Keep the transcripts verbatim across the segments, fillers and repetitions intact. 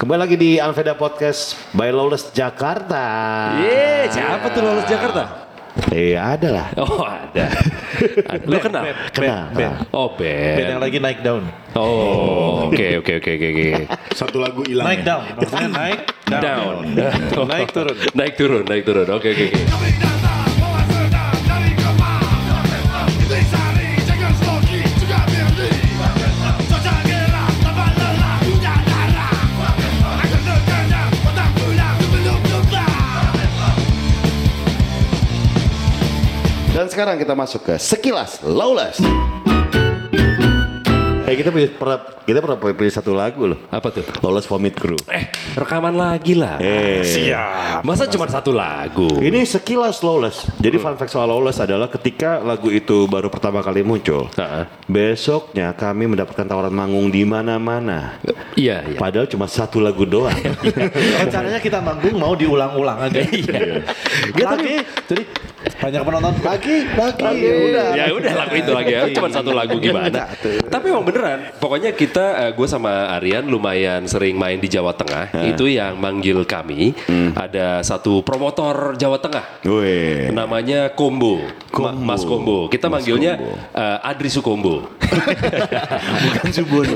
Kembali lagi di Alveda Podcast by Lowless Jakarta. Yeay, siapa tuh Lowless Jakarta? Eh ada lah. Oh ada. Lo kenal? Ben, kenal. Ben, ben. Oh Ben. Ben yang lagi naik down. Oh oke oke oke oke. Satu lagu hilang. Naik down. Maksudnya naik down. down. down. Naik turun. Naik turun. Naik turun. Oke oke oke. Dan sekarang kita masuk ke sekilas Lawless. Eh hey, kita pilih, pernah kita pernah pilih satu lagu loh. Apa tuh? Lawless Vomit Crew. Eh rekaman lagi lah. Eh, siap. Masa cuma satu lagu. Ini sekilas Lawless. Jadi hmm. fun fact soal Lawless adalah ketika lagu itu baru pertama kali muncul. Uh-huh. Besoknya kami mendapatkan tawaran manggung di mana-mana. Iya. Uh, yeah, yeah. Padahal cuma satu lagu doang. Rencananya kita manggung mau diulang-ulang aja. Iya. Tapi jadi banyak penonton lagi, lagi, lagi ya udah. Ya udah lagu itu lagi ya, cuma satu lagu gimana. Tapi emang beneran, pokoknya kita, uh, gue sama Aryan lumayan sering main di Jawa Tengah. Ha. Itu yang manggil kami, hmm. ada satu promotor Jawa Tengah. Wee. Namanya Kombo, Kombo. Ma- Mas Kombo. Kita Mas manggilnya Kombo. Uh, Adri Sukombo. Bukan Subur.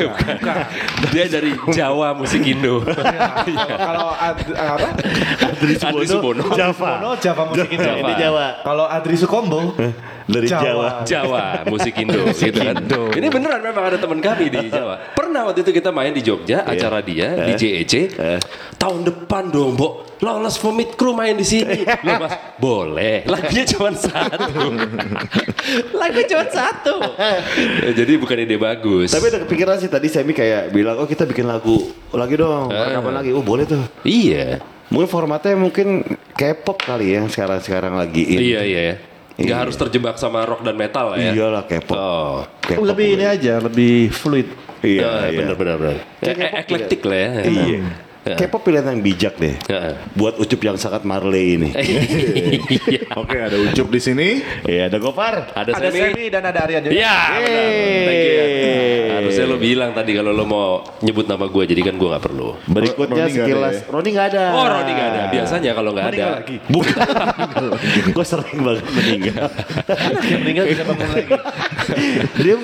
Dia dari Jawa Musik Indo. Kalau Ad- apa? Adri Subono, Java. Java Musik Indo. Java. Ini Jawa. Kalau Adri Sukombo dari Jawa. Jawa, Jawa Musik Indo gitu kan. Ini beneran memang ada teman kami di Jawa. Pernah waktu itu kita main di Jogja, yeah. acara dia eh. di J E C. Eh. Tahun depan dong, Mbok. Lawless Vomit Crew main di sini. Loh, Mas, boleh. Lagunya cuma satu. Lagunya cuma satu. Jadi bukan ide bagus. Tapi ada kepikiran sih tadi Semi kayak bilang, "Oh, kita bikin lagu lagi dong. Rekaman eh. lagi." Oh, boleh tuh. Iya. Mungkin formatnya mungkin K-pop kali ya sekarang-sekarang lagi ini. Iya iya ya. Gak iya. harus terjebak sama rock dan metal ya. Iyalah K-pop. Oh. K-pop lebih ini aja, lebih fluid. Iya, iya. Benar-benar. E- eklektik lah ya. Iya. K-pop pilihan yang bijak deh. Uh-uh. Buat Ucup yang sangat Marley ini. Oke, ada Ucup di sini. Iya, ada Gopar, ada, ada Semi. Semi dan ada Aryan juga. Iya. Thank you. Harusnya lo bilang tadi kalau lo mau nyebut nama gue, jadi kan gue enggak perlu. Berikutnya Roni sekilas gak Roni enggak ada. Oh, Roni enggak ada. Biasanya kalau enggak ada. Lagi. Bukan. Gue sering banget meninggal. Dia meninggal bisa bangun lagi. Dia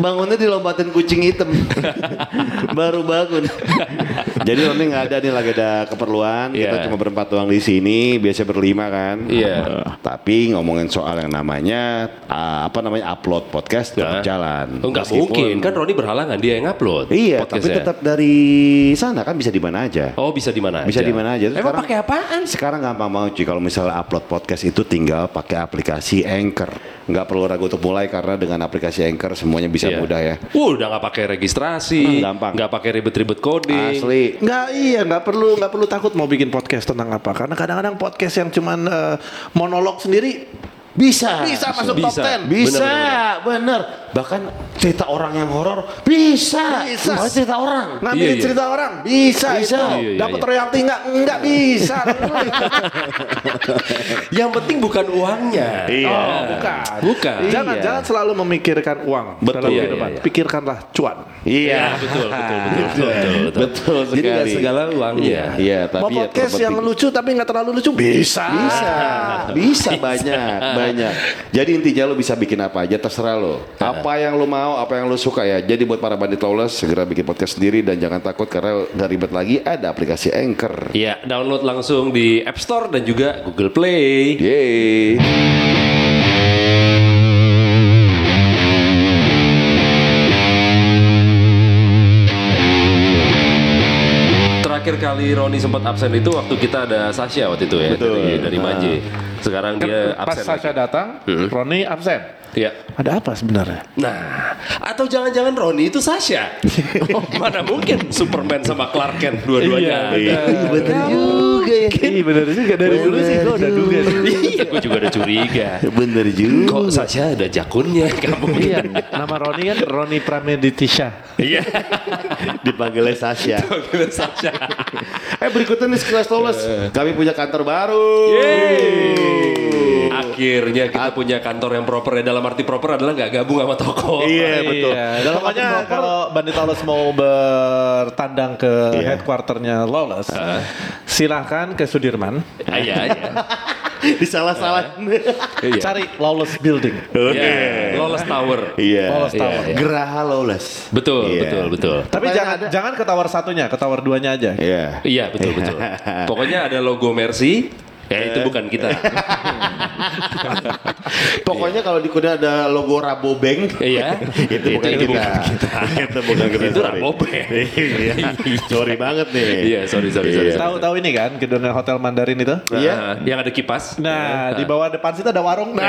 bangunnya dilombatin kucing hitam. Baru bangun. Jadi Roni enggak ada nih, lagi ada keperluan. Yeah. Kita cuma berempat doang di sini, biasa berlima kan. Iya. Yeah. Uh, tapi ngomongin soal yang namanya uh, apa namanya upload podcast tetap nah. jalan. Enggak mungkin kan Roni berhalangan, dia yang upload. Iya, tapi ya. tetap dari sana kan bisa di mana aja. Oh, bisa di mana aja. Bisa di mana aja. Terus emang pakai apaan? Sekarang gampang banget sih kalau misalnya upload podcast itu tinggal pakai aplikasi Anchor. Enggak perlu ragu untuk mulai karena dengan aplikasi Anchor semuanya bisa yeah. mudah ya. Uh, udah enggak pakai registrasi, hmm, enggak pakai ribet-ribet coding. Asli. Enggak iya nggak perlu nggak perlu takut mau bikin podcast tentang apa, karena kadang-kadang podcast yang cuman uh, monolog sendiri bisa bisa masuk bisa. top ten bisa bener, bener. bener bahkan cerita orang yang horor bisa bisa Mas, cerita orang ngambil iya, iya. cerita orang bisa bisa iya, iya, dapat iya. royalti nggak nggak bisa yang penting bukan uangnya iya. oh bukan bukan jangan iya. jangan selalu memikirkan uang betul iya, iya, iya. pikirkanlah cuan iya betul betul betul betul, betul, betul, betul sekali. Jadi nggak segala uang iya iya tapi mau podcast ya, yang lucu tapi nggak terlalu lucu bisa bisa bisa banyak banyak. Jadi intinya lo bisa bikin apa aja, terserah lo. Apa yang lo mau, apa yang lo suka ya. Jadi buat para bandit Lawless, segera bikin podcast sendiri dan jangan takut karena gak ribet lagi, ada aplikasi Anchor. Iya, download langsung di App Store dan juga Google Play. Yeay. Terakhir kali Roni sempat absen itu waktu kita ada Sasha waktu itu ya. Betul. dari, dari Maji. Sekarang kan dia absen. Pas Sasha lagi. datang, hmm. Roni absen. Iya. Ada apa sebenarnya? Nah, atau jangan-jangan Roni itu Sasha? Oh, mana mungkin Superman sama Clark Kent dua-duanya? Iya. Bener juga ya. Iya bener juga dari dulu sih gue udah duga. Iya. Gue juga ada curiga. Bener juga. Kok Sasha ada jakunnya? Kamu iya. Nama Roni kan Roni Prameditisha. Iya. Dipanggilnya Sasha. Dipanggilnya Sasha. Eh berikutnya nih sekilas Lawless, kami punya kantor baru. Yeay. akhirnya kita punya kantor yang proper. Dalam arti proper adalah gak gabung sama toko. Iya betul. Dalam arti proper, kalau Bandit Lawless mau bertandang ke yeah. headquarternya Lawless, uh. silahkan ke Sudirman. Iya iya. Disalah-salah yeah. cari Lawless Building, yeah. Lawless Tower, yeah. Lawless Tower, yeah. Geraha Lawless, betul, yeah. betul, betul. Tapi Tepanya jangan ada. jangan ke tower satunya, ke tower duanya aja. Iya, yeah. iya betul betul. Pokoknya ada logo Mercy. Ya itu bukan kita. Pokoknya kalau di kuda ada logo Rabobank, iya, itu bukan itu kita. Itu bukan kita. Itu Rabobank. Sorry banget nih. Iya, sorry sorry sorry. Tahu-tahu ini kan gedung Hotel Mandarin itu? Iya, yang ada kipas. Nah, di bawah depan situ ada warung. Nah.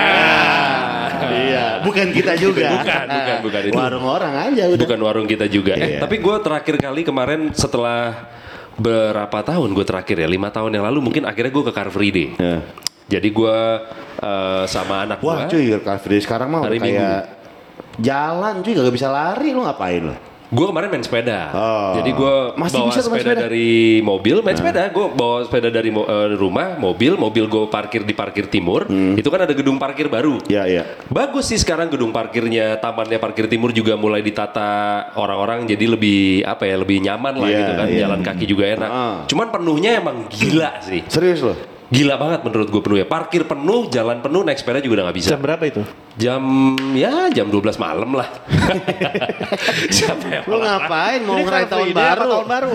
Iya, bukan kita juga. Bukan, bukan, bukan itu. Warung orang aja udah. Bukan warung kita juga. Eh, tapi gue terakhir kali kemarin setelah berapa tahun gue terakhir ya, lima tahun yang lalu mungkin, akhirnya gue ke Car Free Day. Yeah. Jadi gue uh, sama anak gue. Wah cuy, Car Free Day sekarang mah kayak minggu. Jalan cuy, gak bisa lari, lo ngapain lo? Gue kemarin main sepeda, oh. jadi gue bawa sepeda, sepeda dari mobil, main nah. sepeda, gue bawa sepeda dari mo- uh, rumah, mobil, mobil gue parkir di Parkir Timur, hmm. itu kan ada gedung parkir baru. Iya, iya. Bagus sih sekarang gedung parkirnya, tamannya Parkir Timur juga mulai ditata orang-orang jadi lebih apa ya, lebih nyaman lah yeah, gitu kan, yeah. jalan kaki juga enak. Uh. Cuman penuhnya emang gila sih. Serius loh? Gila banget menurut gue penuh ya, parkir penuh, jalan penuh, naik sepeda juga udah gak bisa. Jam berapa itu? Jam, ya jam dua belas malam lah. Siapa yang lu ngapain mau ngerai tahun baru? Tahun baru.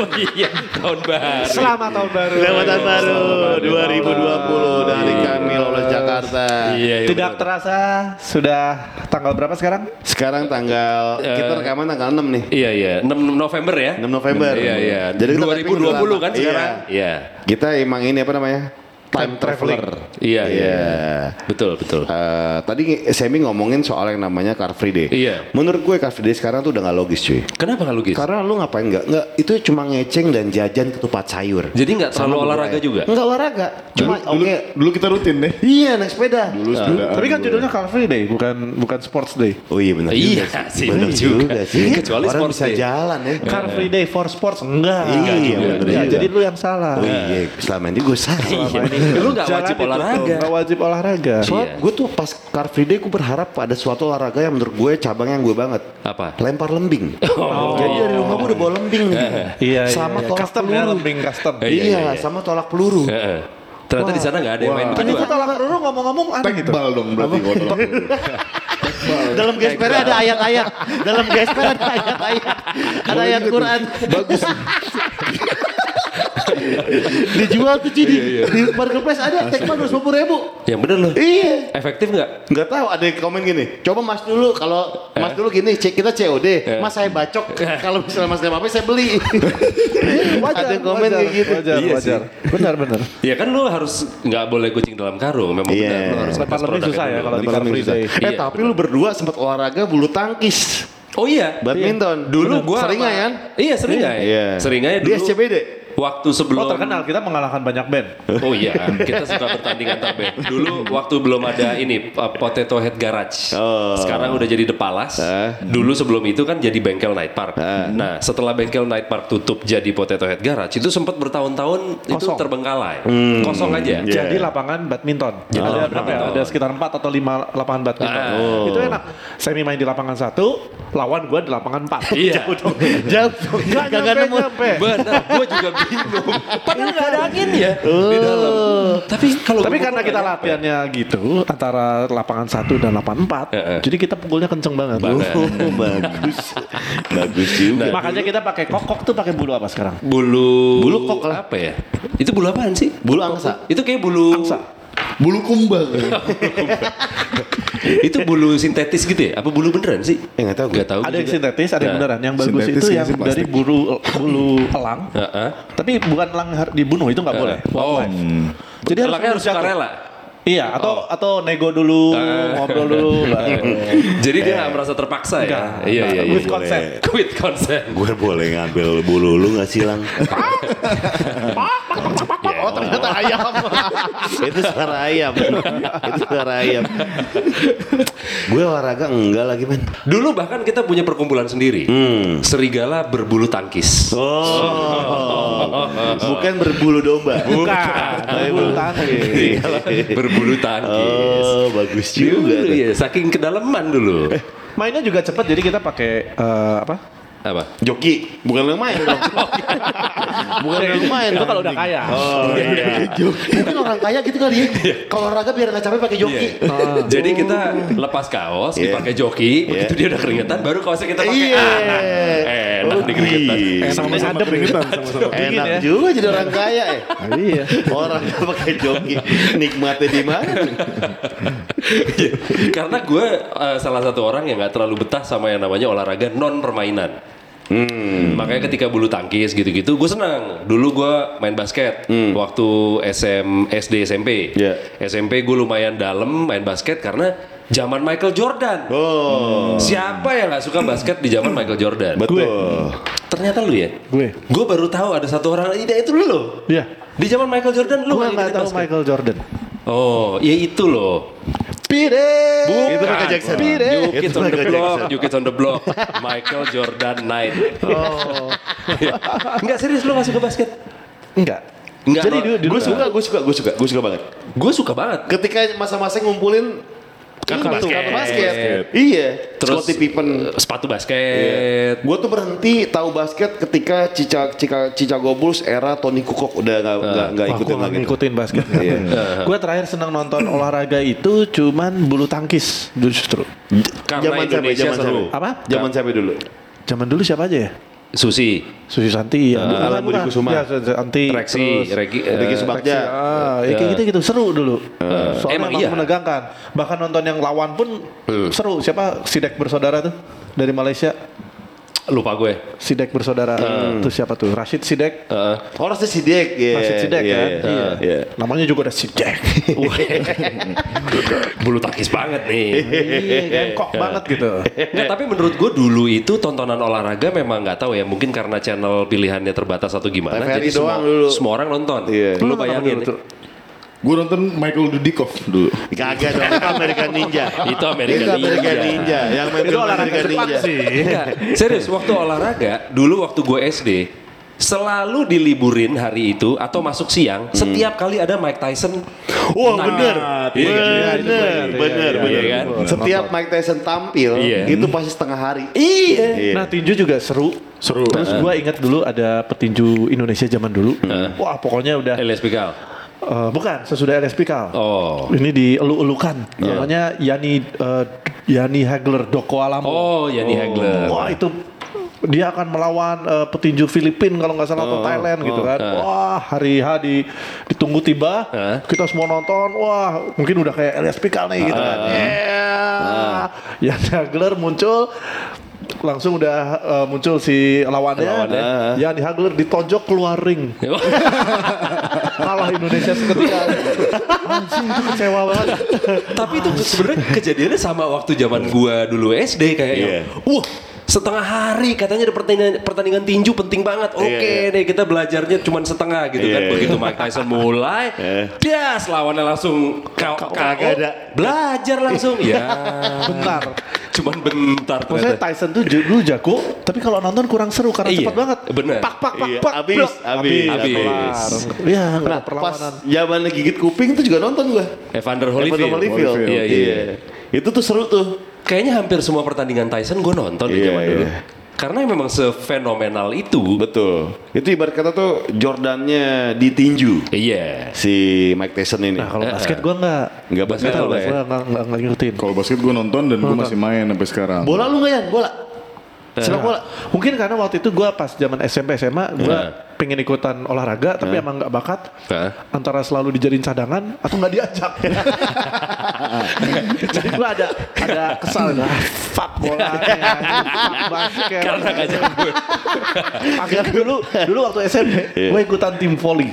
Oh iya, tahun baru. Selamat tahun baru. Selamat tahun baru dua ribu dua puluh dari kami Lowless Jakarta. Iya, iya, tidak bener. Terasa sudah tanggal berapa sekarang? Sekarang tanggal uh, kita rekaman tanggal enam nih. Iya iya, enam November ya. enam November. Iya iya. Jadi dua ribu dua puluh kan sekarang. Iya. Kita emang ini apa namanya? Time traveler, iya, iya, yeah. betul, betul. Uh, tadi Semi ngomongin soal yang namanya Car Free Day. Iya. Menurut gue Car Free Day sekarang tuh udah nggak logis cuy. Kenapa nggak logis? Karena lu ngapain nggak? Nggak, itu cuma ngeceng dan jajan ketupat sayur. Jadi nggak terlalu olahraga juga? Nggak olahraga. Cuma dulu, okay. dulu, dulu kita rutin deh. Iya, naik sepeda. Dulu, uh, dulu. Tapi kan judulnya Car Free Day, bukan bukan Sports Day. Oh iya benar. Iya sih, benar juga. juga sih. Kecuali orang sports bisa day. Jalan ya. Car Free Day for sports enggak? Iya, iya benar. Ya, jadi lu yang salah. Oh iya, selama ini gue salah. Lu gak wajib olahraga. Gak wajib olahraga. Soalnya yeah. gue tuh pas Car Free Day gue berharap ada suatu olahraga yang menurut gue cabangnya yang gue banget. Apa? Lempar lembing. Oh. Jadi dari rumah gue udah bawa lembing. Iya. Sama tolak peluru. Lembing custom. Iya, sama tolak peluru. Ternyata di sana nggak ada yang main begitu. Ternyata tolak peluru ngomong-ngomong ada gitu. Tekbal dong berarti. Dalam gesper ada ayat-ayat. Dalam gesper ada ayat-ayat. Ada ayat Quran. Bagus. Dijual tuh jadi iya, iya. di marketplace ada tekman dua ratus lima puluh ribu. Yang bener loh. Iya. Efektif nggak? Nggak tahu. Ada yang komen gini. Coba mas dulu kalau eh? mas dulu gini. Cek kita C O D. Eh? Mas saya bacok. Eh? Kalau misalnya mas apa saya beli. Wajar. Ada yang komen wajar, kayak gitu. Wajar. Iya wajar. Benar benar. Iya kan lu harus nggak boleh kucing dalam karung. Memang yeah. benar. Lu harus lepas lebih susah ya kalau di Car Free Day. Eh iya, tapi bener. Lu berdua sempat olahraga bulu tangkis. Oh iya. Badminton. Iya. Dulu gue seringai kan? Iya seringai. Iya. Seringai dulu. Di S C B D. Waktu sebelum oh terkenal kita mengalahkan banyak band. Oh iya, kita suka bertanding antar band. Dulu waktu belum ada ini Potato Head Garage. Oh. Sekarang udah jadi The Palace. Eh. Dulu sebelum itu kan jadi bengkel Night Park. Eh. Nah, setelah bengkel Night Park tutup jadi Potato Head Garage, itu sempat bertahun-tahun kosong. Itu terbengkalai. Hmm. Kosong aja. Yeah. Jadi lapangan badminton. Jadi oh, ada, badminton. ada sekitar empat atau lima lapangan badminton. Ah. Oh. Itu enak. Saya main di lapangan satu, lawan gua di lapangan empat. Iya. Jauh dong. Jauh. Enggak nyampe. Benar, gua juga bingung. Padahal nggak ada angin ya uh, di dalam. Tapi kalau tapi karena kita latihannya apa? Gitu antara lapangan satu dan lapangan empat, uh-uh. jadi kita pukulnya kenceng banget. Oh, bagus, bagus juga. Nah, makanya kita pakai kokok tuh pakai bulu apa sekarang? Bulu bulu kok apa ya? Itu bulu apaan sih? Bulu angsa. Itu kayak bulu angsa. Bulu kumbang. Itu bulu sintetis gitu ya? Apa bulu beneran sih? Eh gak tau gue. Gak tahu ada yang sintetis, ada yang nah. beneran. Yang bagus sintetis itu yang dari bulu bulu elang. Uh-huh. Tapi bukan elang dibunuh, itu gak uh-huh. boleh. Oh. Hmm. Jadi elangnya harus suka rela? Iya, atau oh. atau nego dulu, uh. ngobrol dulu. Jadi dia gak merasa terpaksa ya? Enggak. Iya, iya, iya. With consent. With consent. Gue boleh ngambil bulu lu gak sih, Lang? Oh ternyata ayam. Itu suara ayam. Itu suara ayam. Gue olahraga enggak lagi men. Dulu bahkan kita punya perkumpulan sendiri. Hmm. Serigala berbulu tangkis. Oh. Bukan berbulu domba. Bukan. Berbulu tangkis. Berbulu tangkis. Oh, bagus juga. Dulu ya, saking kedalaman dulu. Eh, mainnya juga cepat, jadi kita pakai uh, apa? apa? Joki, bukan yang main dong. Bukan yang main. Itu kalau udah kaya. Oh iya. Mungkin orang kaya gitu kali ya. Kalau olahraga biar enggak capek pakai joki. Yeah. Oh. Jadi kita lepas kaos, yeah. dipakai joki, yeah. begitu dia udah keringetan baru kaosnya kita pakai. Yeah. Ah, enak oh, di keringetan. Eh, sama-sama adem keringetan sama-sama. Enak ya. Juga jadi orang kaya eh. Iya. Orang pakai joki, nikmatnya di mana? Karena gue uh, salah satu orang yang enggak terlalu betah sama yang namanya olahraga non permainan. Hmm. Makanya ketika bulu tangkis gitu-gitu gue senang. Dulu gue main basket hmm. waktu S M, S D, S M P yeah. S M P gue lumayan dalam main basket karena zaman Michael Jordan. Oh. Siapa yang gak suka basket di zaman Michael Jordan? Betul. Ternyata lu ya? Gue. Gue baru tahu ada satu orang, itu lu loh. Iya. Di zaman Michael Jordan lu gak tahu basket. Michael Jordan. Oh, ya itu loh. Pire. Bukan. Itu Michael Jackson. Pire. You Kids on the Block, You Kids on the Block. Michael Jordan Night. Oh. Enggak serius lu masuk ke basket? Enggak. Enggak. Jadi dulu, dulu gue suka, gue suka, gue suka, gue suka banget. Gue suka banget. Ketika masa-masa ngumpulin kartu basket. Kartu basket. Iya. Terus Pippen, sepatu basket. Iya. Gue tuh berhenti tahu basket ketika Chicago Chica, Bulls era Tony Kukoc udah nggak nggak uh, nggak ikutin lagi. Ngikutin basket. Iya. Gue terakhir senang nonton olahraga itu cuman bulu tangkis justru. Karena zaman Indonesia seru. Apa? Zaman siapa dulu? Zaman dulu siapa aja ya? Susi, Susi Santi, ya. uh, Alam Budi Kusuma, ya, Santi, Reksi, Regi, uh, Regi Subakja, ah, ya kayak gitu gitu seru dulu. Uh, Soalnya memang iya. menegangkan. Bahkan nonton yang lawan pun uh. seru. Siapa Sidek bersaudara tuh dari Malaysia? Lupa gue. Sidek bersaudara uh. tuh siapa tuh? Rashid Sidek. Uh. Oh Rashid Sidek, yeah. Rashid Sidek yeah. kan. Yeah. Yeah. Yeah. Namanya juga ada Sidek. Bulu tangkis banget nih. Kok banget gitu. Nah, tapi menurut gue dulu itu tontonan olahraga memang nggak tahu ya. Mungkin karena channel pilihannya terbatas atau gimana. T V R I jadi semua, semua orang nonton. Yeah. Lu bayangin. Gue nonton Michael Dudikoff dulu. Kagak dong, itu American Ninja. Itu American Ninja. American Ninja. Yang main itu olahraga Ninja sih. Enggak, serius waktu olahraga dulu waktu gue S D selalu diliburin hari itu atau masuk siang hmm. setiap kali ada Mike Tyson. Wah, bener. Bener, bener, bener kan. Setiap Mike Tyson tampil yeah. itu pasti setengah hari. Iya. Nah, tinju juga seru. Seru. Terus gue ingat dulu ada petinju Indonesia zaman dulu. Hmm. Wah, pokoknya udah L S P K L. Uh, bukan, sesudah L S P K L. Oh. Ini dielu-elukan. Yeah. Namanya Yani uh, Yani Hagler Doko Alamo. Oh, Yani oh. Hagler. Wah, itu dia akan melawan uh, petinju Filipin kalau nggak salah oh. atau Thailand oh. gitu kan. Uh. Wah, hari H di, ditunggu tiba. Uh. Kita semua nonton. Wah, mungkin udah kayak L S P K L nih gitu uh. kan. Yeah. Uh. Yani Hagler muncul. Langsung udah uh, muncul si lawannya, lawannya. Ya di Hagler ditonjok keluar ring. Kalah Indonesia seketika. Anjing, itu kecewa banget. Tapi itu sebenarnya kejadiannya sama waktu zaman gua dulu S D kayaknya. Yeah. Wah, setengah hari katanya ada pertandingan, pertandingan tinju penting banget. Oke okay, yeah, yeah. deh kita belajarnya cuma setengah gitu yeah, kan. Begitu yeah. Mike Tyson mulai, yeah. das lawannya langsung K O. Belajar langsung. Ya. Bentar. Cuman bentar. Maksudnya Tyson tuh dulu jago, tapi kalau nonton kurang seru karena iya, cepat banget. Bener. Pak pak pak iya, pak. Abis, abis, abis. Iya. Nah, pas zaman gigit kuping tuh juga nonton gue. Evander Holyfield. Evander Holyfield. Iya, iya. iya. Itu tuh seru tuh. Kayaknya hampir semua pertandingan Tyson gue nonton iya, di zaman iya. dulu. Karena memang sefenomenal itu. Betul. Itu ibarat kata tuh Jordannya di tinju. Iya. Si Mike Tyson ini. Nah kalau uh, basket gue gak Gak basket gue gak, ya? gak, gak, gak ngikutin. Kalau basket gue nonton dan gue masih main sampai sekarang. Bola lu gak ya? Bola? Sepak bola? Mungkin karena waktu itu gue pas zaman S M P S M A gue uh. pengen ikutan olahraga tapi uh. emang gak bakat. uh. Antara selalu dijadiin cadangan atau gak diajak. Jadi gue ada ada kesal lah. Fuck bola, fuck basket. Karena gak jago. Akhirnya dulu dulu waktu S M P yeah. gue ikutan tim volley.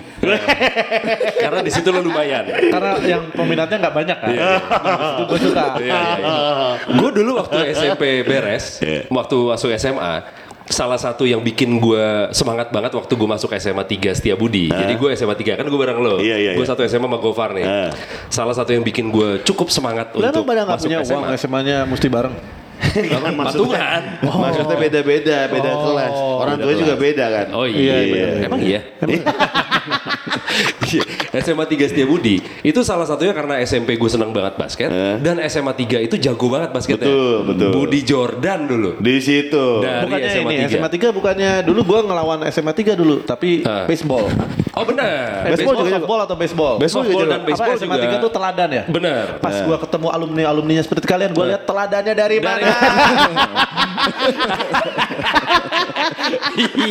Karena di situ lo lumayan. Karena yang peminatnya nggak banyak kan. Yeah. Nah, itu gue suka. Yeah, yeah, yeah. Gue dulu waktu S M P beres, yeah. waktu masuk S M A. Salah satu yang bikin gue semangat banget waktu gue masuk S M A tiga Setiabudi. uh. Jadi gue S M A tiga, kan gue bareng lo. Iya, iya, gue iya. satu S M A sama Gofar nih. uh. Salah satu yang bikin gue cukup semangat. Lalu untuk masuk S M A. Uang S M A-nya mesti bareng. Patungan. Maksudnya, oh. maksudnya beda-beda, beda oh. kelas. Orang tua juga beda kan. Oh iya, iya. Emang iya. S M A tiga Setiabudi itu salah satunya karena S M P gue seneng banget basket eh? dan S M A tiga itu jago banget basketnya. Betul, betul. Budi Jordan dulu di situ. Dari bukannya S M A ini tiga. S M A tiga bukannya dulu gue ngelawan S M A tiga dulu tapi uh. baseball. Oh benar. Eh, baseball, baseball juga softball atau baseball. Baseball, baseball dan baseball apa, S M A juga. tiga tuh teladan ya. Benar. Pas nah. gue ketemu alumni alumninya seperti kalian gue nah. lihat teladannya dari, dari mana.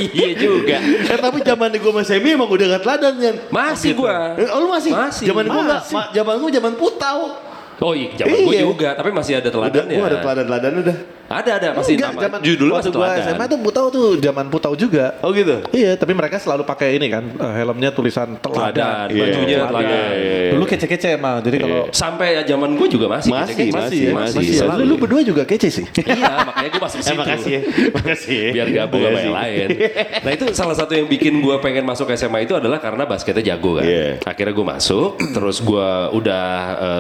Iya juga. Eh, tapi zaman gue masih Semi emang udah gak teladan kan. Masih gue. Oh lu masih? Masih. Zaman gue enggak, zaman gue zaman putau. Oh iya, zaman gue juga, tapi masih ada teladan ya. Gue ada teladan-teladan udah. Ada ada masih enggak, nama. Zaman judul waktu gue S M A tuh putau tuh zaman putau juga. Oh gitu. Iya, tapi mereka selalu pakai ini kan, helmnya tulisan teladan, bajunya teladan. Dulu kece-kece emang. Jadi kalau sampai zaman gue juga masih kece-kece. Masih, masih. Selalu lu berdua juga kece sih. Iya, makanya gue masuk situ. Makasih ya. Makasih. Biar gabung sama yang lain. Nah, itu salah satu yang bikin gue pengen masuk S M A itu adalah karena basketnya jago kan. Akhirnya gue masuk, terus gue udah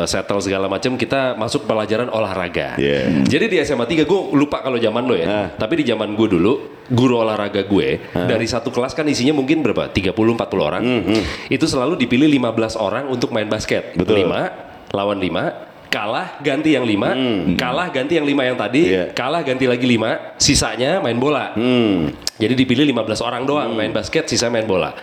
settle segala macam, kita masuk pelajaran olahraga. Yeah. Jadi di S M A tiga gue lupa kalau zaman lo ya. Nah. Tapi di zaman gue dulu guru olahraga gue nah. dari satu kelas kan isinya mungkin berapa? tiga puluh empat puluh orang. Mm-hmm. Itu selalu dipilih lima belas orang untuk main basket. Betul. lima lawan lima. Kalah ganti yang lima, hmm. kalah ganti yang lima yang tadi, yeah. kalah ganti lagi lima, sisanya main bola. Hmm. Jadi dipilih lima belas orang doang hmm. main basket, sisa main bola.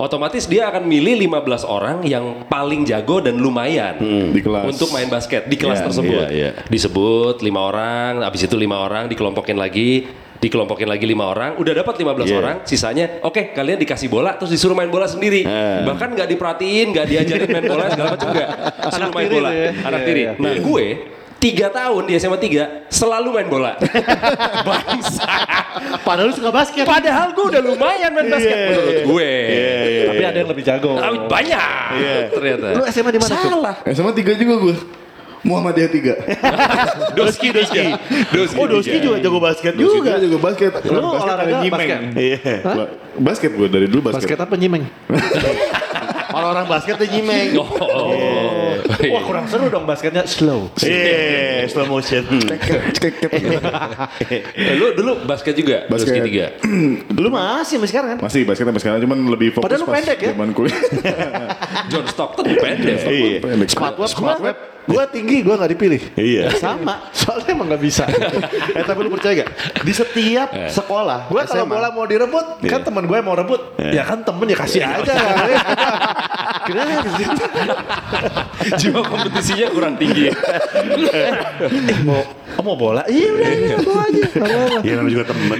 Otomatis dia akan milih lima belas orang yang paling jago dan lumayan hmm. di kelas. Untuk main basket di kelas yeah, tersebut. Yeah, yeah. Disebut lima orang, habis itu lima orang dikelompokin lagi. Dikelompokin lagi lima orang, udah dapat lima belas yeah. orang, sisanya oke okay, kalian dikasih bola terus disuruh main bola sendiri, yeah. bahkan nggak diperhatiin, nggak diajarin main bola segala macam nggak, suruh main bola, ya. anak yeah, tiri. Yeah. Nah gue tiga tahun di S M A tiga selalu main bola. Bangsa. Padahal lu suka basket. Padahal gue udah lumayan main basket yeah, menurut yeah. gue. Yeah, yeah, tapi yeah. ada yang lebih jago. Banyak yeah. ternyata. Lu S M A di mana? Salah. S M A tiga juga gue. Muhammadiyah tiga. Doski, Doski. Doski. Oh, Doski juga jago basket Doski juga. Doski juga jago basket. Lu olahraga basket? Iya. Yeah. Basket gue dari dulu basket. Basket apa nyimeng? Orang-orang basket tuh nyimeng. Oh. Yeah. Wah, kurang seru dong basketnya slow. Iya, yeah, slow motion. Lu dulu basket juga, basket tiga. Dulu masih, masih sekarang kan? Masih basket sampai sekarang, cuman lebih fokus. Padahal lu pendek ya? Cuman kulit. John Stockton pendek. Smart web, smart web. Gue tinggi, gue gak dipilih. Iya. Sama, soalnya emang gak bisa. Eh tapi lu percaya gak? Di setiap sekolah, gue kalau bola mau direbut, yeah. kan temen gue mau rebut, yeah. ya kan temen ya kasih yeah. aja. Kenapa sih? Jiwa kompetisinya kurang tinggi. Mau mau bola? Iya udah, iya bola aja. Iya namanya juga temen.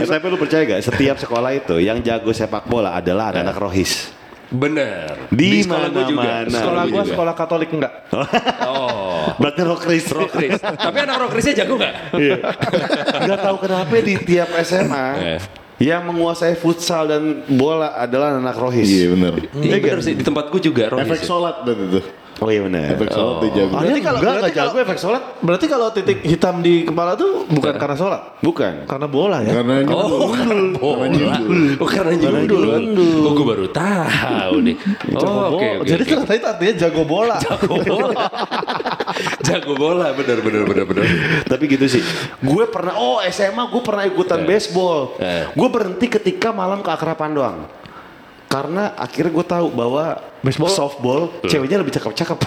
Eh tapi lu percaya gak? Setiap sekolah itu yang jago sepak bola adalah anak-anak rohis. Bener. Di, di sekolah gue juga. Sekolah gue sekolah Katolik enggak. Oh. Berarti Rokris. Rokris. Tapi anak Rokrisnya jago enggak? Iya. Enggak tahu kenapa di tiap S M A yang menguasai futsal dan bola adalah anak rohis. Iya benar. Hmm. Iya benar sih di tempat gue juga rohis. Efek sholat betul. Oh iya benar. Efek sholat dijago. Oh. Berarti kalau enggak jago efek sholat, berarti kalau titik hitam di kepala tuh bukan karena sholat, bukan karena bola ya. Karena oh, karena judul. Oh karena judul. Oh gue baru tahu nih. Oh oke oke. Jadi ternyata itu artinya jago bola. Jago bola. Jago bola benar benar benar benar. Tapi gitu sih. Gue pernah oh S M A gue pernah ikutan baseball. Gue berhenti ketika malam keakrapan doang. Karena akhirnya gue tahu bahwa baseball, softball uh. ceweknya lebih cakep-cakep.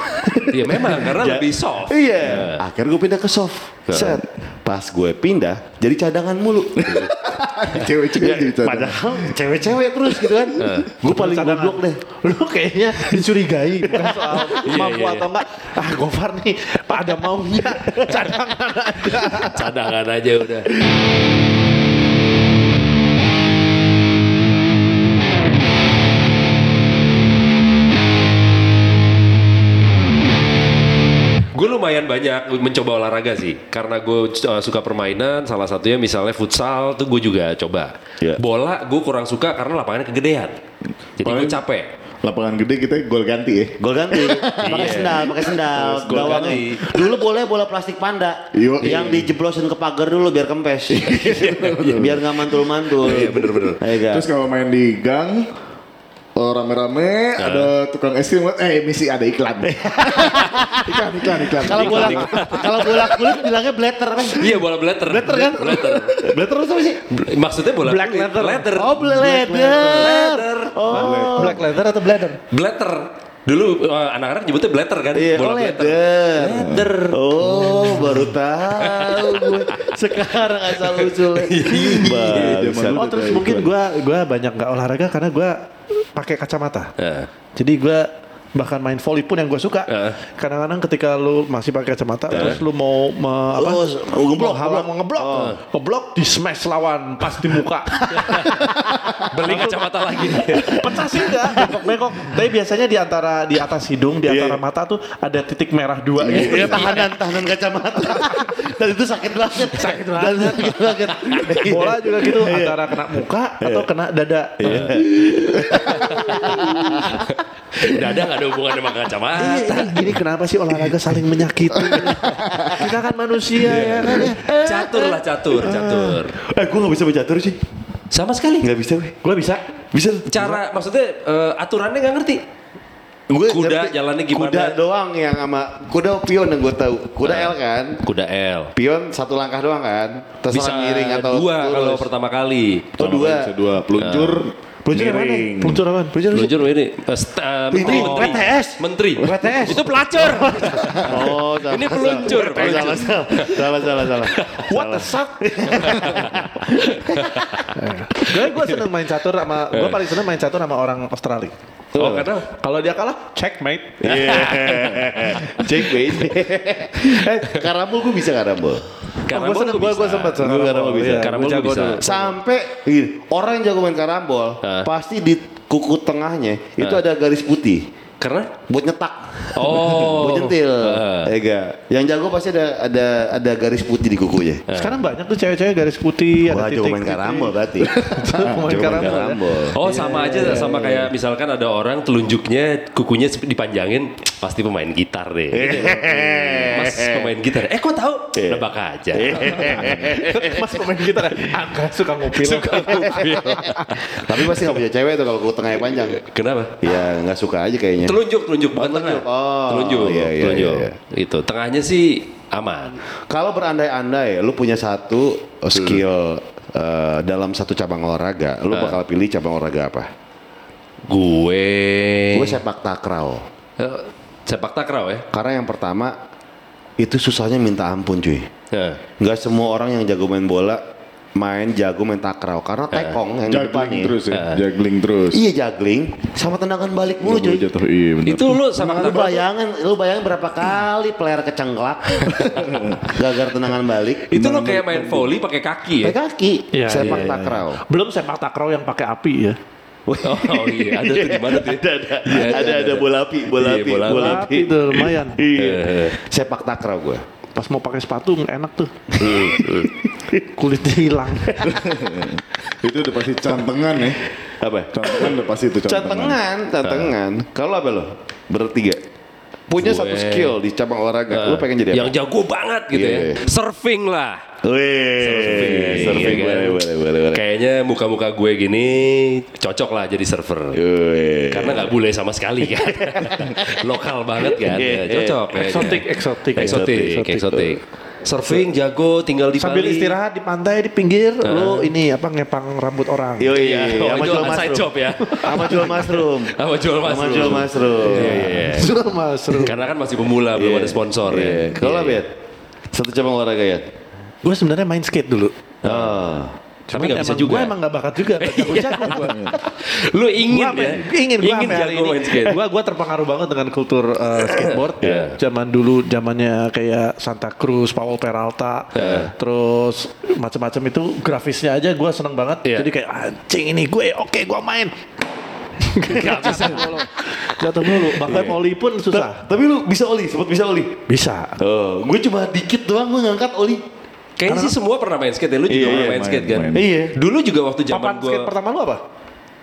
Iya memang karena ja, lebih soft. Iya. Yeah. Akhirnya gue pindah ke soft. Set. Pas gue pindah jadi cadangan mulu. Cewek-cewek ya, jadi cadangan. Padahal cewek-cewek terus gitu kan. Uh. Gue paling goblok deh. Lu kayaknya dicurigai bukan soal mampu atau enggak. Ah Gofar nih pada maunya cadangan aja. Cadangan aja udah. Gue lumayan banyak mencoba olahraga sih, karena gue uh, suka permainan. Salah satunya misalnya futsal tuh gue juga coba. Yeah. Bola gue kurang suka karena lapangannya kegedean, jadi gue capek. Lapangan gede kita gol ganti ya. Gol ganti. Pakai yeah. sendal, pakai sendal. Gawangnya. Dulu boleh bola plastik panda. Yo, yang yeah. dijeblosin ke pagar dulu biar kempes. Biar nggak mantul-mantul. Iya yeah, bener-bener. Terus kalau main di gang. Oh, rame-rame uh. ada tukang es krim, eh misi ada iklan. iklan, iklan, iklan. Kalau bola, kalau bola kulit bilangnya blatter kan? Iya, bola blatter. Blatter kan? Blatter. Blatter itu apa sih? Maksudnya bola black kulit. Black leather. Oh, blatter. Oh, black leather atau blatter? Blatter. Dulu uh, anak-anak nyebutnya blatter kan? Iya, bola oh, blatter. Blatter. Oh, baru tahu gue. Sekarang asal usul. Oh, terus mungkin gue gue banyak nggak olahraga karena gue pakai kacamata. Uh. Jadi gue bahkan main volley pun yang gue suka. Uh. Kadang-kadang ketika lu masih pakai kacamata, uh. terus lu mau me, apa? Oh, ngeblok, mau ngeblok, uh. ngeblok di smash lawan pas di muka. Beli kacamata lagi. Pecah sih enggak? Bengkok-bengkok. Tapi biasanya di antara di atas hidung, di antara yeah. mata tuh ada titik merah dua gitu. Yeah. Tahanan-tahanan kacamata. Dan itu sakit banget. Sakit banget. Dan sakit banget. Bola juga gitu, antara kena muka atau kena dada. Yeah. Dada gak ada hubungan sama kacamata. Ini kenapa sih olahraga saling menyakiti? Kita kan manusia ya kan ya. Catur lah, catur, catur. Eh, gue gak bisa bercatur sih. Sama sekali. Gak bisa gue. Gue bisa. Bisa. Cara, maksudnya uh, aturannya gak ngerti. Gue kuda ngerti, jalannya gimana? Kuda doang yang sama, kuda pion yang gue tahu. Kuda nah, L kan? Kuda L. Pion satu langkah doang kan? Bisa miring atau dua lurus. Kalau pertama kali. Oh dua. Bisa dua. Peluncur. Nah. Peluncur apa? Peluncur apa? Peluncur ini. Menteri, P T S, menteri. P T S. Itu pelacur. Oh, ini peluncur. Salah, salah, salah, salah. What the fuck? Gue gue seneng main catur sama gue paling seneng main catur sama orang Australia. Oh, karena kalau dia kalah, checkmate. Checkmate. Karambol gue bisa karambol. Karambol gue gue sempat karambol karambol bisa. Karambol bisa. Sampai orang yang jago main karambol pasti di kuku tengahnya itu ada garis putih. Karena buat nyetak. Oh. Buat nyentil. Ega. Yang jago pasti ada ada ada garis putih di kukunya. Sekarang banyak tuh cewek-cewek garis putih, wah, ada titik. Wah, main karambol berarti. Main karambol. Oh, sama aja sama kayak misalkan ada orang telunjuknya kukunya dipanjangin, pasti pemain gitar deh. Mas pemain gitar. Eh, kok tahu? Nebak aja. Mas pemain gitar. Angga suka ngupil. Suka ngupil. Tapi pasti enggak punya cewek tuh kalau kuku tengahnya panjang. Kenapa? Ya enggak suka aja kayaknya. Telunjuk, telunjuk, bukan tengah. Oh, telunjuk, iya, iya, telunjuk. Iya, iya. Itu tengahnya sih aman. Kalau berandai-andai, lu punya satu skill hmm. uh, dalam satu cabang olahraga, lu uh. bakal pilih cabang olahraga apa? Gue, gue sepak takraw. Uh, sepak takraw ya? Karena yang pertama itu susahnya minta ampun cuy. Uh. Gak semua orang yang jago main bola main jago main takraw karena tekong eh, yang di depan nih terus ya, eh. juggling terus iya juggling sama tendangan balik mulu cuy jatuh, iya, itu lu sama nah, lu bayangin lu bayangin berapa kali player kecengklak gagal tendangan balik itu lu kayak main volley pakai kaki ya pakai kaki ya, sepak iya, takraw iya. Belum sepak takraw yang pakai api ya. Oh iya, ada tuh di mana tuh? Ada ada, ya, ada, ada, ada bola api, bola iya, api, bola, bola api itu lumayan. Iya. Sepak takraw gua. Pas mau pakai sepatu enak tuh. Kulitnya hilang. Itu udah pasti cantengan ya. Apa? Cantengan udah pasti itu cantengan. Cantengan, cantengan. Kalau apa lo? Bertiga. Punya satu skill di cabang olahraga, uh, lo pengen jadi apa? Yang jago banget gitu yeah. ya. Surfing lah. Wih, surfing, surfing iya, boleh, kan? boleh, boleh, boleh. Kayaknya muka-muka gue gini cocok lah jadi surfer. Wih. Karena nggak bule sama sekali kan. Lokal banget kan, ya, cocok. Eksotik, eksotik, eksotik, eksotik. Surfing jago, tinggal di sambil Bali. Sambil istirahat di pantai di pinggir, uh. lo ini apa ngepang rambut orang. Yo iya, sama jual mushroom ya. Sama jual mushroom. Sama jual mushroom. Sama jual mushroom. Iya, iya. Jual mushroom. Karena kan masih pemula, belum ada sponsor ya. Kalau bet, satu cabang olahraga ya. Gue sebenarnya main skate dulu. Oh. Tapi nggak bisa juga. Gue emang nggak bakat juga. Lu ingin gua ya? Ingin, gue ingin jago main skate. Gue gue terpengaruh banget dengan kultur uh, skateboard. Yeah. Zaman dulu, zamannya kayak Santa Cruz, Paul Peralta, yeah. terus macam-macam itu grafisnya aja gue seneng banget. Yeah. Jadi kayak anjing ini gue, oke okay, gue main. Gak bisa dulu. Jatuh dulu. Bahkan yeah. oli pun susah. Tapi lu bisa oli, sempat bisa oli. Bisa. Oh. Gue cuma dikit doang gue ngangkat oli. Kayaknya sih semua pernah main skate, ya. Lu juga iya, main, main skate kan? Main. Iya. Dulu juga waktu zaman gue. Papan gua... skate pertama lu apa?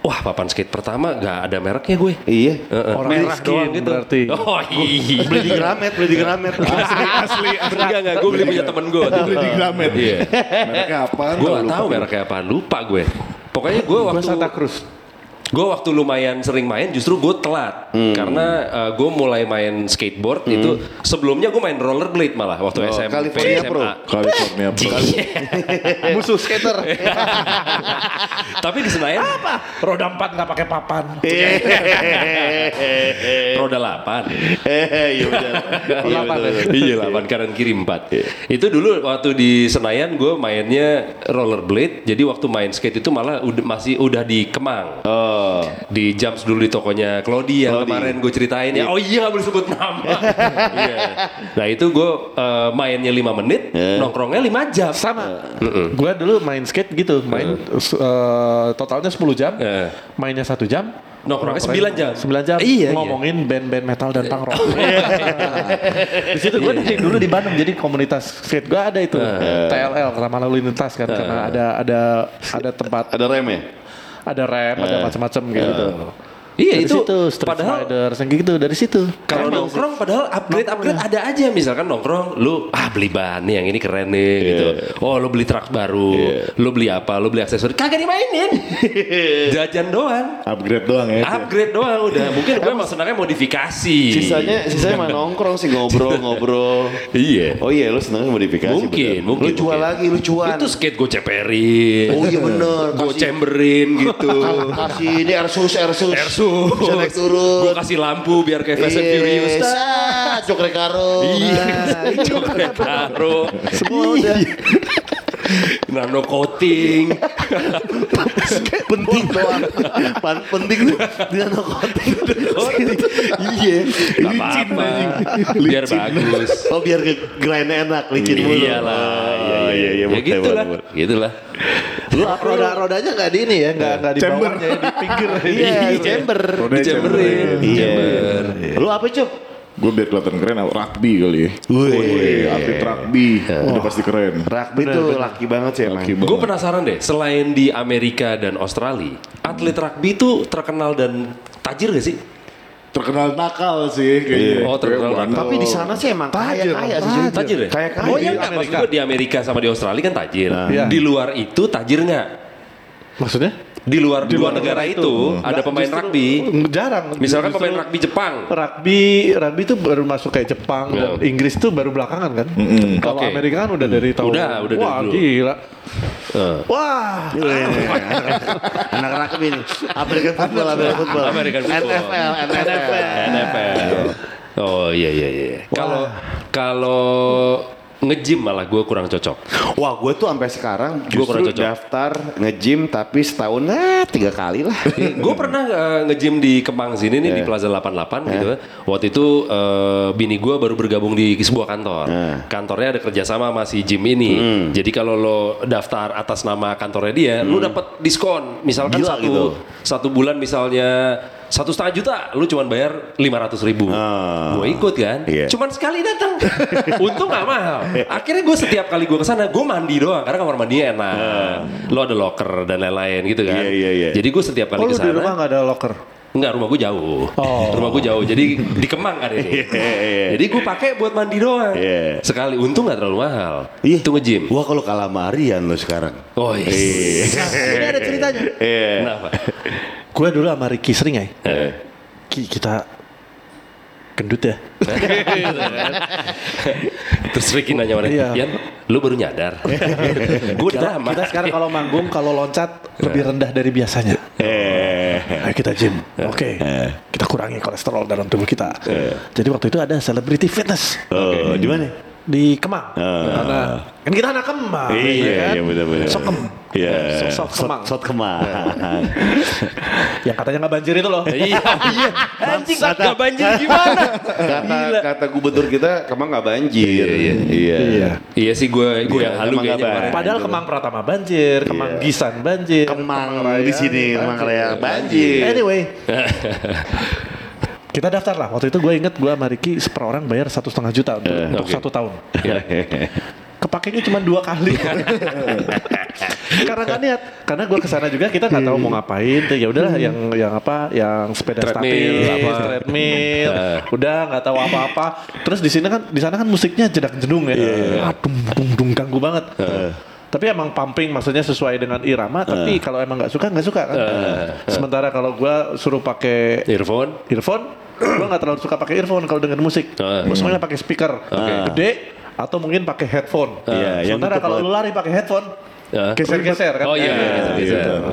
Wah, papan skate pertama nggak ada mereknya gue. Iya. Uh-uh. Orang merah doang gitu. Berarti. Oh iya. Beli di Gramet, beli di Gramet. Asli, asli. Enggak enggak, gue beli punya temen gue. Beli di Gramet. Iya. Mereknya apa? Gue nggak tahu mereknya apa, lupa gue. Pokoknya gue waktu. Gue Santa Cruz. gue waktu lumayan sering main justru gue telat hmm. karena uh, gue mulai main skateboard hmm. itu sebelumnya gue main rollerblade malah waktu oh, S M P California S M A. Pro California Pro musuh skater tapi di Senayan apa? Roda empat gak pakai papan roda delapan iya bener iya delapan kanan kiri empat itu dulu waktu di Senayan gue mainnya rollerblade jadi waktu main skate itu malah udah, masih udah di Kemang oh. di jumps dulu di tokonya Claudia yang kemarin gue ceritain ya oh iya gak boleh sebut nama yeah. Nah itu gue uh, mainnya lima menit yeah. nongkrongnya lima jam sama uh-uh. gue dulu main skate gitu main uh. Uh, totalnya sepuluh jam uh. mainnya satu jam nongkrongnya sembilan jam sembilan jam iya, ngomongin iya. band-band metal dan punk rock di situ gue dari dulu di Bandung jadi komunitas skate gue ada itu uh. T L L ramah lalu lintas kan uh. karena ada ada ada tempat ada rem ya ada rem, eh. ada macam-macam kayak gitu. Iya dari itu situ, padahal riders, gitu dari situ. Kalau nongkrong padahal upgrade-upgrade ada aja misalkan nongkrong lu ah beli ban nih yang ini keren nih yeah. gitu. Oh lu beli truk baru, yeah. lu beli apa? Lu beli aksesori. Kagak dimainin. Jajan doang. Upgrade doang ya. Upgrade doang udah. Mungkin gue emang senangnya modifikasi. Sisanya sisanya mah nongkrong sih ngobrol-ngobrol. Iya. Oh iya lu senangnya modifikasi. Mungkin, bener. Mungkin. Lu jual mungkin. Lagi lu cuan. Itu skate gue ceperin. Oh iya bener. Gue chamberin gitu. Kasih ini Airsus Airsus. Airsus bisa naik turun gue kasih lampu biar kayak Fast and Furious cokre karo cokre karo semua udah nano coating penting doang penting nano coating iya licin biar bagus oh biar grind enak licin mulu iyalah iya iya ya gitu lah gitu lah lu roda-rodanya nggak di ini ya nggak nggak di bawahnya di pinggir iya chamber di chamberin chamber lu apa cup gue biar kelihatan keren rugby kali ya wih atlet rugby udah pasti keren rugby tuh laki banget sih emang gue penasaran deh selain di Amerika dan Australia atlet rugby tuh terkenal dan tajir gak sih? Terkenal nakal sih kayaknya. Oh, terkenal nakal. Tapi di sana sih emang tajir, kaya-kaya sih. Tajir ya? Kaya-kaya. Oh, iya enggak maksud gue di Amerika sama di Australia kan tajir. Nah. Ya. Di luar itu tajir enggak? Maksudnya? Di luar di luar negara, negara itu, itu ada pemain justru, rugby jarang. Misalkan justru, pemain rugby Jepang. Rugby rugby itu baru masuk kayak Jepang yeah. dan Inggris tuh baru belakangan kan. Mm-hmm. Kalau okay. Amerika kan udah dari tahun udah, udah wah dari gila. Uh. Wah. Anak rugby ini. American football, American football. American football. N F L, N F L. N F L. Oh iya iya iya. Kalau kalau nge-gym malah gue kurang cocok. Wah gue tuh sampai sekarang justru kurang cocok. Daftar nge-gym tapi setahun nah tiga kali lah. Gue pernah uh, nge-gym di Kemang sini nih yeah. di Plaza delapan puluh delapan yeah. gitu. Waktu itu uh, bini gue baru bergabung di sebuah kantor. Yeah. Kantornya ada kerjasama sama si gym ini. Mm. Jadi kalau lo daftar atas nama kantornya dia, mm. lo dapet diskon. Misalkan gila, satu gitu. Satu bulan misalnya satu setengah juta, lu cuma bayar lima ratus ribu. Oh. Gue ikut kan, yeah. cuman sekali datang. Untung nggak mahal. Akhirnya gue setiap kali gue kesana, gue mandi doang karena kamar mandinya enak. Oh. Lo ada locker dan lain-lain gitu kan. Yeah, yeah, yeah. Jadi gue setiap kali oh, kesana. Di rumah nggak ada locker? Enggak, rumah gue jauh. Oh. Rumah gue jauh, jadi di Kemang kan ini. Yeah, yeah. Jadi gue pakai buat mandi doang. Yeah. Sekali, untung nggak terlalu mahal. Yeah. Itu nge-gym. Wah kalau kalamarian lo sekarang. Oh iya. Yes. Ini ada ceritanya. Yeah. Kenapa? Gue dulu sama Ricky sering ya. Yeah. Ki kita gendut ya. Terus Ricky nanya mana? Iya. Yan, lu baru nyadar. Gue drama. Kita sekarang kalau manggung, kalau loncat lebih rendah dari biasanya. Eh, ayo kita gym. Oke. Okay. Eh. Kita kurangi kolesterol dalam tubuh kita. Eh. Jadi waktu itu ada celebrity fitness. Oh, okay. Di mana? Di Kemang. Oh. Karena kan kita anak Kemang. Iya, ya kan? Iya benar-benar. Sok Kemang. Iya. Yeah. Sok Kemang. Sok Kemang. Ya katanya enggak banjir itu loh. Iya, iya. Anjing enggak banjir gimana? Kata kata gubernur kita Kemang enggak banjir. Iya. Iya, iya. Iya sih gue gue yang halu kayaknya. Padahal Kemang Pratama banjir, Kemang Gisan banjir, Kemang di sini Kemang Raya banjir. Anyway. Kita daftar lah, waktu itu gue inget gue sama Riki per orang bayar satu setengah juta untuk, uh, untuk okay. satu tahun. Kepakainya cuma dua kali. Karena gak niat, karena gue kesana juga kita gak tahu mau ngapain. Ya udahlah yang yang apa, yang sepeda stabil, apa treadmill, udah gak tahu apa-apa. Terus di sini kan, di sana kan musiknya jedak jedung ya, yeah. ah, dung dung dung ganggu banget. Uh. Tapi emang pumping maksudnya sesuai dengan irama, tapi uh. kalau emang nggak suka nggak suka kan. Uh. Uh. Sementara kalau gue suruh pakai earphone, earphone, gue nggak terlalu suka pakai earphone kalau dengar musik. Uh. Gue semuanya pakai speaker uh. gede atau mungkin pakai headphone. Uh. Yeah, sementara kalau lu lari pakai headphone, uh. geser-geser kan. Oh iya. Yeah. Yeah. Yeah. Yeah. Yeah.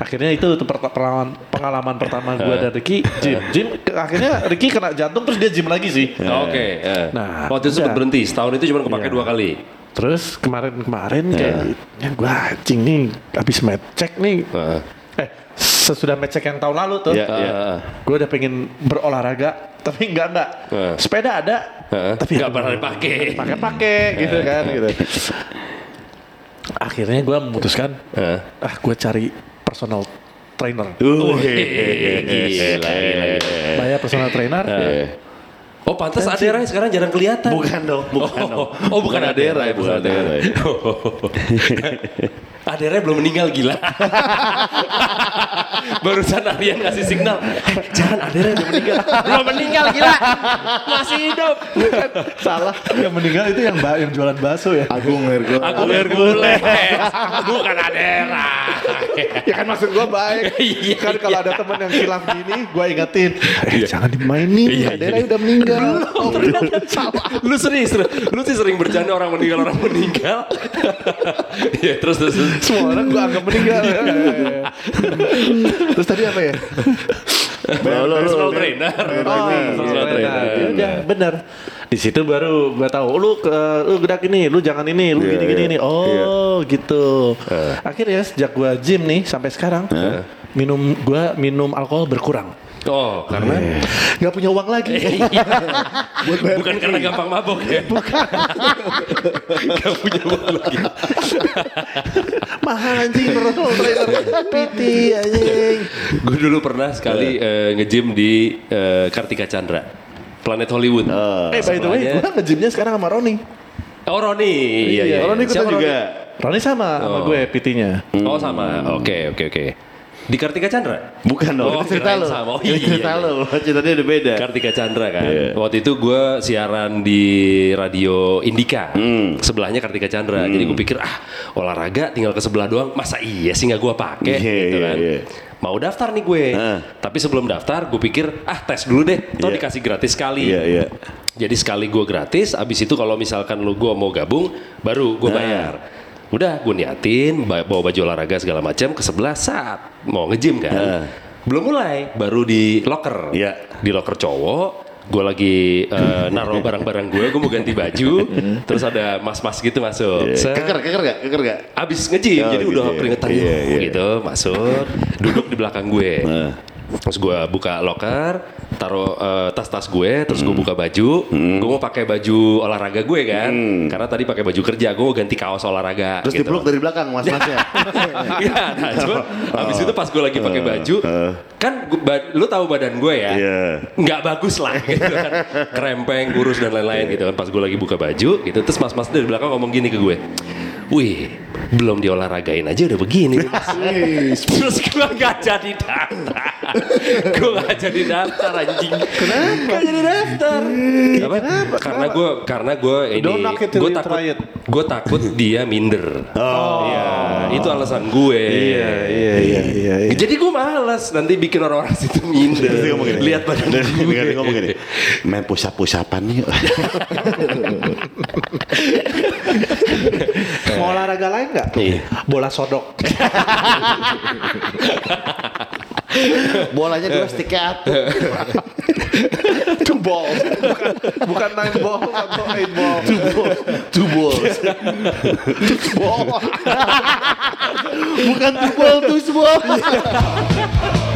Akhirnya itu pengalaman pengalaman pertama gue dan Ricky gym. Gym akhirnya Ricky kena jantung terus dia gym lagi sih. Yeah. Oke. Okay, yeah. Nah, waktu itu sempat berhenti. Setahun itu cuma kepake yeah. dua kali. Terus kemarin-kemarin yeah. kayaknya gue anjing nih habis med check nih. Uh. Eh, sesudah med check yang tahun lalu tuh. Yeah, yeah. Gue udah pengen berolahraga tapi enggak enggak. Uh. Sepeda ada uh. tapi enggak pernah dipakai. Pakai-pakai gitu kan gitu. Akhirnya gue memutuskan uh. ah gue cari personal trainer. Uh, gila. Bayar personal trainer. Uh. Oh pantas Adera sekarang jarang kelihatan. Bukan dong, bukan oh, dong. Oh bukan Adera ya, bukan Adera. Adera belum meninggal gila. Barusan Aryan ngasih signal, eh, jangan Adera belum meninggal. Belum meninggal gila, masih hidup. Bukan. Salah, yang meninggal itu yang, ba- yang jualan bakso ya. Agung Hercules. Agung Hercules, bukan Adera. Ya kan maksud gue baik. Kan kalau ada teman yang silap gini, gue ingetin, eh, jangan dimainin. Adera udah meninggal. Belum, ternyata salah. Lu serius, lu sih sering bercanda orang meninggal, orang meninggal. Ya terus, terus, terus. Semua orang gua anggap meninggal. Ya, ya, ya. Terus tadi apa ya? Personal trainer. Personal trainer. Ya benar. Di situ baru gua tahu, lu ke, lu gerak ini, lu jangan ini, lu yeah, gini gini ini. Yeah. Oh yeah. gitu. Uh. Akhirnya sejak gua gym nih sampai sekarang, uh. minum gua minum alkohol berkurang. Oh, karena nggak yeah. punya uang lagi. Bukan karena gampang mabok ya. Bukan. Nggak punya uang lagi. Mahal anjing merokok trainer piti anjing. Gue dulu pernah sekali uh, nge-gym di uh, Kartika Chandra, Planet Hollywood. Uh, eh by the way, gue nge-gymnya sekarang sama Roni. Oh Roni, iya iya. Roni kita juga. Roni sama oh. sama gue pitinya. Hmm. Oh sama. Oke oke oke. Di Kartika Chandra? Bukan dong, oh, cerita lo. Oh, iya, cerita iya. lo, ceritanya udah beda. Kartika Chandra kan, yeah. waktu itu gue siaran di radio Indika, mm. sebelahnya Kartika Chandra. Mm. Jadi gue pikir, ah olahraga tinggal ke sebelah doang, masa iya sih gak gue pake yeah, gitu kan. Yeah, yeah. Mau daftar nih gue, uh. tapi sebelum daftar gue pikir, ah tes dulu deh, toh yeah. dikasih gratis sekali. Yeah, yeah. Jadi sekali gue gratis, abis itu kalau misalkan lo gue mau gabung, baru gue nah. bayar. Udah gue niatin bawa baju olahraga segala macam ke sebelah saat mau nge-gym kan uh. belum mulai baru di locker yeah. di locker cowok gue lagi uh, naruh barang-barang gue gue mau ganti baju terus ada mas-mas gitu masuk yeah. keker keker gak keker gak abis nge-gym oh, jadi gitu udah yeah. keringetan yeah, yeah. gitu masuk duduk di belakang gue uh. terus gue buka locker taruh uh, tas-tas gue terus gue buka baju mm. gue mau pakai baju olahraga gue kan mm. karena tadi pakai baju kerja gue mau ganti kaos olahraga terus gitu. Dipeluk dari belakang mas-masnya ya nah, cuma oh. abis itu pas gue lagi pakai baju uh. kan gua, ba- lu tahu badan gue ya yeah. nggak bagus lah gitu kan kerempeng kurus dan lain-lain yeah. gitu kan pas gue lagi buka baju gitu terus mas-mas dari belakang ngomong gini ke gue wih belum diolahragain aja udah begini terus gue nggak jadi daftar gue nggak jadi daftar anjing kenapa nggak jadi daftar kenapa? Kenapa? karena gue karena gue ini gue takut gue takut dia minder oh ya itu alasan gue iya iya iya, iya, iya. Jadi gue malas nanti bikin orang-orang situ minder lihat badan gue ngomong gini main pusap-pusapan yuk mau olahraga lain nggak? Iya. Bola sodok. Bolanya dua stiknya atu. Two ball. Bukan, bukan nine ball atau eight ball. Two ball. Two balls. Two ball. Bukan two ball, two ball.